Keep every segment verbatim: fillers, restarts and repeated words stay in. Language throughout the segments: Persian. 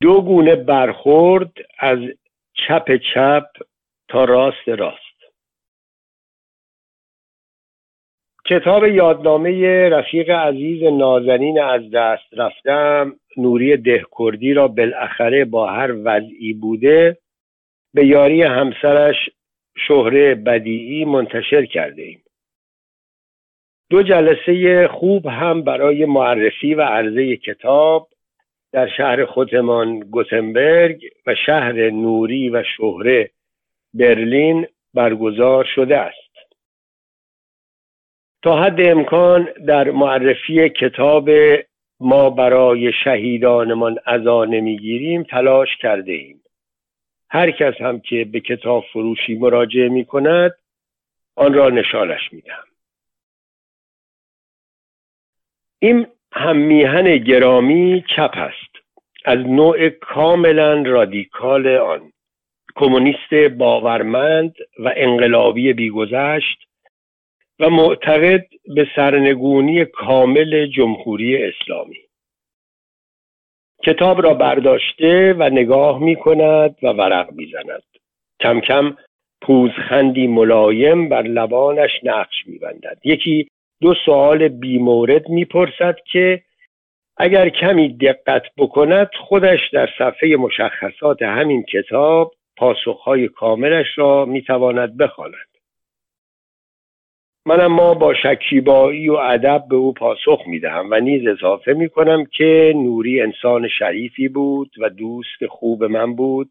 دو گونه برخورد از چپ چپ تا راست راست. کتاب یادنامه رفیق عزیز نازنین از دست رفتم نوری دهکردی را بالاخره با هر وضعی بوده به یاری همسرش شهره بدیعی منتشر کرده ایم. دو جلسه خوب هم برای معرفی و عرضه کتاب در شهر خودمان گوتنبرگ و شهر نوری و شهره برلین برگزار شده است. تا حد امکان در معرفی کتاب ما برای شهیدانمان عزا نمیگیریم تلاش کرده ایم. هر کس هم که به کتاب فروشی مراجعه می کند آن را نشانش می دهم. این هم میهن گرامی چپ است، از نوع کاملا رادیکال آن، کمونیست باورمند و انقلابی بیگذشت و معتقد به سرنگونی کامل جمهوری اسلامی. کتاب را برداشته و نگاه می کند و ورق می زند. کم کم پوزخندی ملایم بر لبانش نقش می بندد. یکی دو سوال بی مورد می پرسد که اگر کمی دقت بکند خودش در صفحه مشخصات همین کتاب پاسخهای کاملش را می تواند بخواند. من اما با شکیبایی و ادب به او پاسخ می دهم و نیز اضافه می کنم که نوری انسان شریفی بود و دوست خوب من بود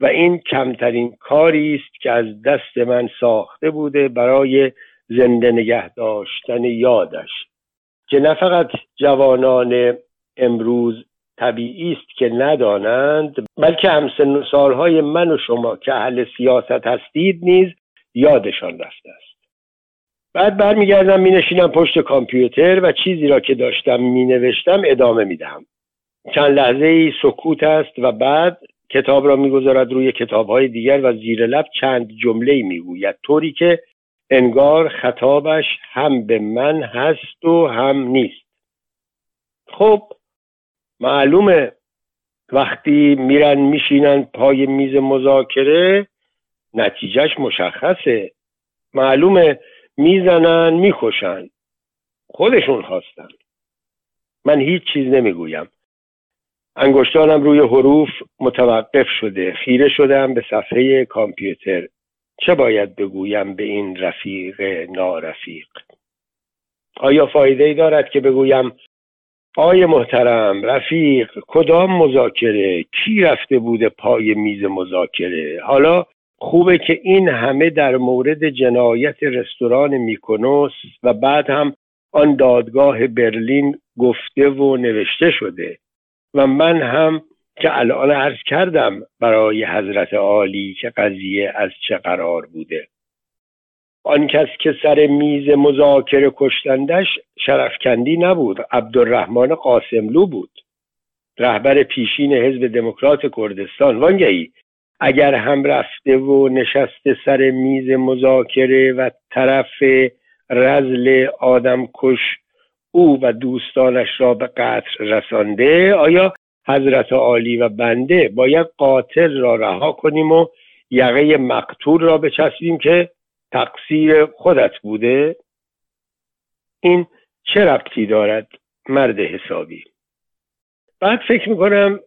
و این کمترین کاری است که از دست من ساخته بوده برای زنده نگه داشتن یادش، که نه فقط جوانان امروز طبیعی است که ندانند، بلکه همسن و سالهای من و شما که اهل سیاست هستید نیز یادشان رفته است. بعد برمیگردم مینشینم پشت کامپیوتر و چیزی را که داشتم مینوشتم ادامه میدهم. چند لحظه‌ای سکوت است و بعد کتاب را میگذارد روی کتاب‌های دیگر و زیر لب چند جمله‌ای میگوید، طوری که انگار خطابش هم به من هست و هم نیست. خب معلومه وقتی میرن میشینن پای میز مذاکره نتیجهش مشخصه. معلومه میزنن میکشن، خودشون خواستن. من هیچ چیز نمیگویم. انگشتانم روی حروف متوقف شده. خیره شدم به صفحه کامپیوتر. چه باید بگویم به این رفیق نارفیق؟ آیا فایده ای دارد که بگویم آقای محترم، رفیق، کدام مذاکره؟ کی رفته بوده پای میز مذاکره؟ حالا خوبه که این همه در مورد جنایت رستوران میکونوس و بعد هم آن دادگاه برلین گفته و نوشته شده و من هم که الان عرض کردم برای حضرت عالی که قضیه از چه قرار بوده. آن کس که سر میز مذاکره کشتندش شرفکندی نبود، عبدالرحمن قاسم لو بود، رهبر پیشین حزب دموکرات کردستان. وانگهی اگر هم رفته و نشسته سر میز مذاکره و طرف رذل آدم کش او و دوستانش را به قتل رسانده، آیا حضرت عالی و بنده باید قاتل را رها کنیم و یقه مقتول را بچسبیم که تقصیر خودت بوده؟ این چه ربطی دارد مرد حسابی؟ بعد فکر میکنم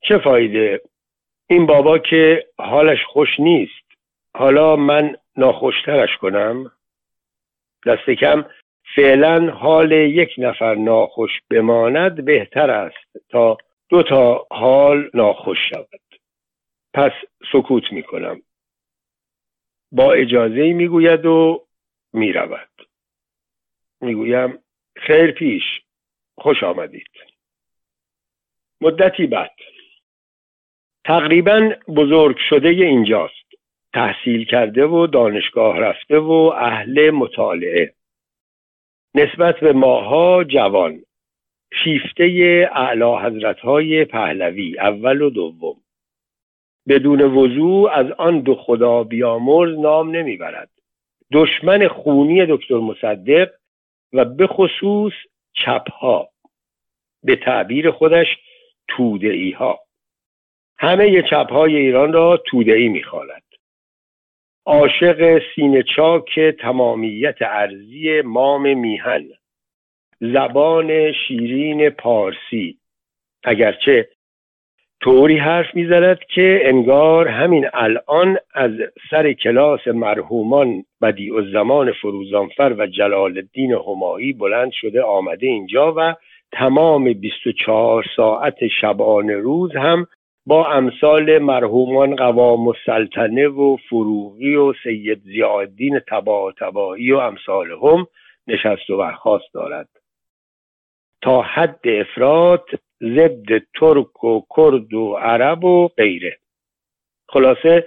چه فایده؟ این بابا که حالش خوش نیست، حالا من ناخوشترش کنم؟ دست کم فعلا حال یک نفر ناخوش بماند بهتر است تا دو تا حال ناخوش شود. پس سکوت می کنم. با اجازه می گوید و می رود. می گویم خیر پیش، خوش آمدید. مدتی بعد. تقریبا بزرگ شده اینجاست، تحصیل کرده و دانشگاه رفته و اهل مطالعه. نسبت به ماها جوان، شیفته اعلی حضرت‌های پهلوی اول و دوم، بدون وضوع از آن دو خدا بیامرز نام نمیبرد. دشمن خونی دکتر مصدق و به خصوص چپها، به تعبیر خودش توده‌ای‌ها، همه چپ‌های ایران را توده‌ای می‌خواند. عاشق سینه‌چاک تمامیت ارضی مام میهن، زبان شیرین پارسی، اگرچه طوری حرف می‌زند که انگار همین الان از سر کلاس مرحومان بدیع‌الزمان فروزانفر و جلال‌الدین همایی بلند شده آمده اینجا و تمام بیست و چهار ساعت شبانه روز هم با امثال مرحومان قوام السلطنه و فروغی و سید ضیاءالدین طباطبایی و امثالهم نشست و برخاست دارد. تا حد افراط ضد ترک و کرد و عرب و غیره. خلاصه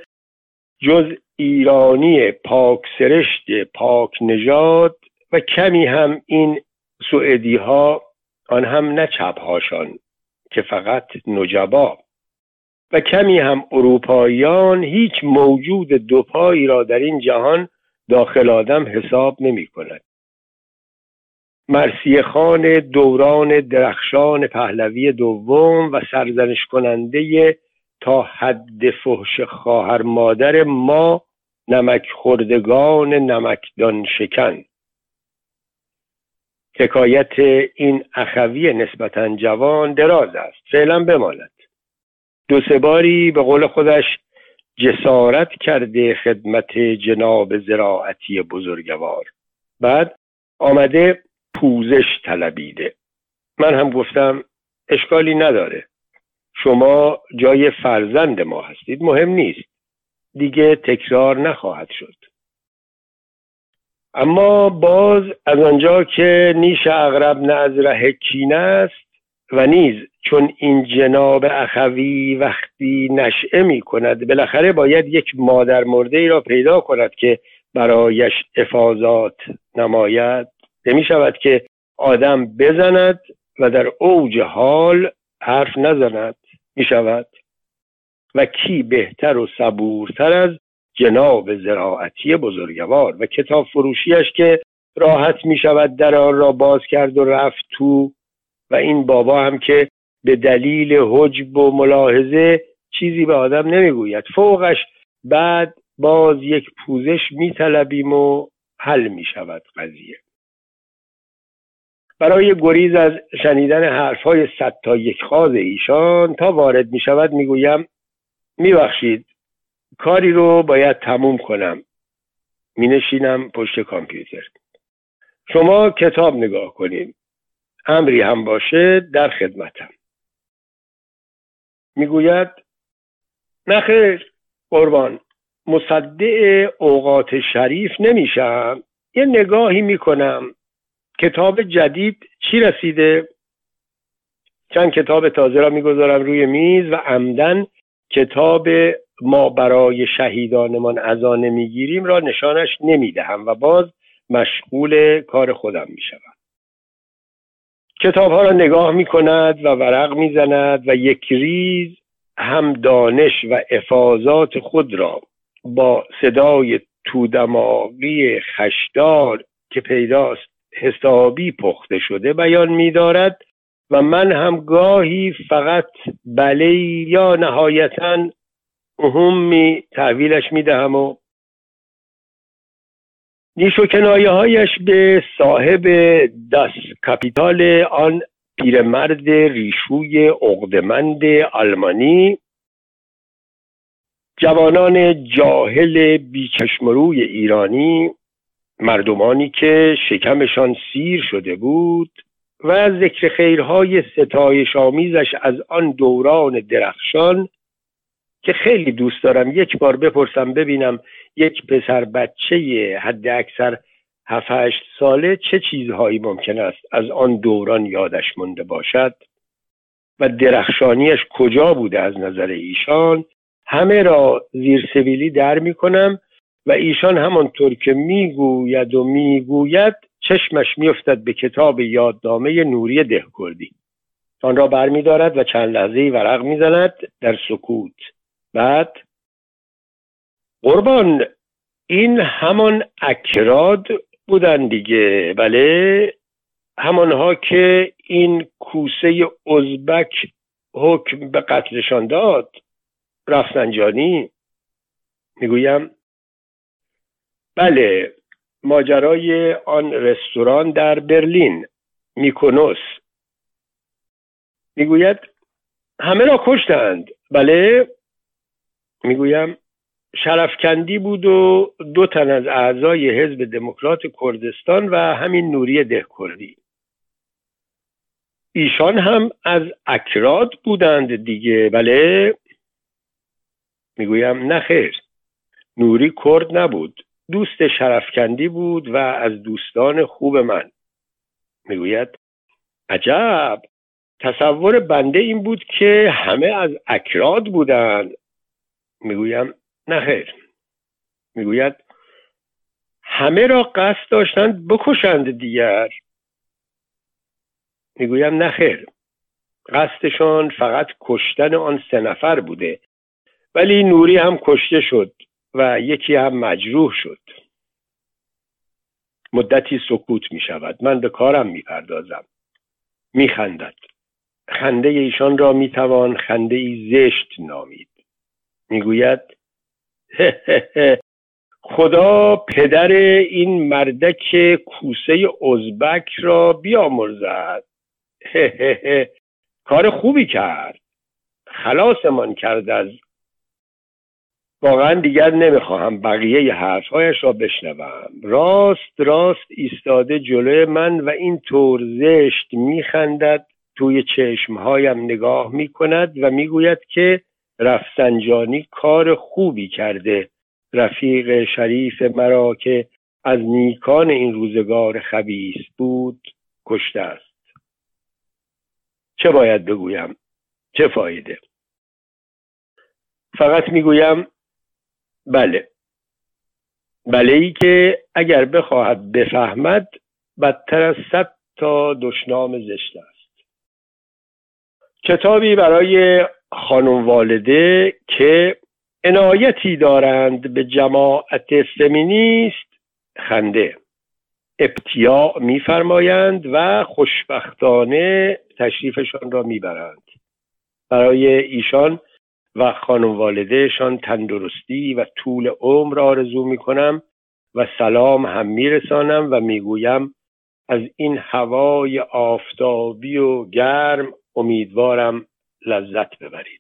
جز ایرانی پاک سرشت پاک نژاد و کمی هم این سعودی ها، آن هم نه چپ‌هاشان که فقط نجبا، و کمی هم اروپاییان هیچ موجود دوپایی را در این جهان داخل آدم حساب نمی کند. مرثیه خان دوران درخشان پهلوی دوم و سرزنش کننده تا حد فحش خواهر مادر ما نمک خوردگان نمکدان شکن. حکایت این اخوی نسبتاً جوان دراز است، فعلا بماند. دو سه باری به قول خودش جسارت کرده خدمت جناب زراعتی بزرگوار، بعد آمده پوزش طلبیده. من هم گفتم اشکالی نداره، شما جای فرزند ما هستید، مهم نیست، دیگه تکرار نخواهد شد. اما باز از آنجا که نیش عقرب نه از ره کینه است و نیز چون این جناب اخوی وقتی نشئه می کند بالاخره باید یک مادر مرده ای را پیدا کند که برایش افاضات نماید، نمی شود که آدم بزند و در اوج حال حرف نزند، می شود. و کی بهتر و صبورتر از جناب زراعتی بزرگوار و کتاب فروشیش که راحت می شود در آن را باز کرد و رفت تو، و این بابا هم که به دلیل حجب و ملاحظه چیزی به آدم نمیگوید، فوقش بعد باز یک پوزش میطلبیم و حل میشود قضیه. برای گریز از شنیدن حرفهای صد تا یک خاز ایشان تا وارد میشود میگویم میبخشید، کاری رو باید تموم کنم. مینشینم پشت کامپیوتر، شما کتاب نگاه کنید، امری هم باشه در خدمتم. میگوید نخیر قربان، مصدع اوقات شریف نمیشم، یه نگاهی میکنم کتاب جدید چی رسیده. چند کتاب تازه را میگذارم روی میز و عمدن کتاب ما برای شهیدانمان اذان میگیریم را نشانش نمیدهم و باز مشغول کار خودم میشم. کتاب ها را نگاه می کند و ورق می زند و یک ریز هم دانش و افاضات خود را با صدای تودماغی خشدار که پیداست حسابی پخته شده بیان می دارد و من هم گاهی فقط بله یا نهایتاً اهمی تحویلش می دهم و نیش و کنایه هایش به صاحب داس کپیتال آن پیرمرد ریشوی عقدمند آلمانی، جوانان جاهل بیچشم روی ایرانی، مردمانی که شکمشان سیر شده بود و ذکر خیرهای ستایش آمیزش از آن دوران درخشان که خیلی دوست دارم یک بار بپرسم ببینم یک پسر بچه حد اکثر هفت هشت ساله چه چیزهایی ممکن است از آن دوران یادش مانده باشد و درخشانیش کجا بوده از نظر ایشان، همه را زیر سبیلی در می کنم و ایشان همانطور که میگوید و میگوید چشمش میافتد به کتاب یادنامه نوری دهکردی. آن را بر می دارد و چند لحظه‌ای ورق می زند در سکوت. بعد قربان این همان اکراد بودن دیگه، بله همانها که این کوسه ازبک حکم به قتلشان داد، رفسنجانی میگویم بله، ماجرای آن رستوران در برلین، میکونوس. میگوید همه را کشتند. بله. میگویم شرفکندی بود و دو تن از اعضای حزب دموکرات کردستان و همین نوری دهکردی. ایشان هم از اکراد بودند دیگه. بله. میگویم نه خیر، نوری کرد نبود، دوست شرفکندی بود و از دوستان خوب من. میگوید عجب، تصور بنده این بود که همه از اکراد بودند. میگویم نه خیر. میگوید همه را قصد داشتند بکشند دیگر. میگویم نه خیر، قصدشان فقط کشتن آن سه نفر بوده، ولی نوری هم کشته شد و یکی هم مجروح شد. مدتی سکوت می شود. من به کارم می پردازم. می خندد. خنده ایشان را می توان خنده ای زشت نامید. می گوید خدا پدر این مردک کوسه ازبک را بیامرزد. کار خوبی کرد، خلاصمان کرد از. واقعا دیگر نمیخواهم بقیه حرفهایش را بشنوم. راست راست ایستاده جلوی من و این طور زشت میخندد، توی چشمهایم نگاه میکند و میگوید که رفسنجانی کار خوبی کرده، رفیق شریف مرا که از نیکان این روزگار خبیث بود کشته است. چه باید بگویم؟ چه فایده؟ فقط میگویم بله. بله ای که اگر بخواهد بفهمد بدتر از صد تا دشنام زشت است. کتابی برای خانم والده که عنایتی دارند به جماعت فمینیست، خنده، ابتیاع می‌فرمایند و خوشبختانه تشریفشان را میبرند. برای ایشان و خانم والدهشان تندرستی و طول عمر آرزو می کنم و سلام هم می رسانم و می گویم از این هوای آفتابی و گرم امیدوارم لذت ببرید.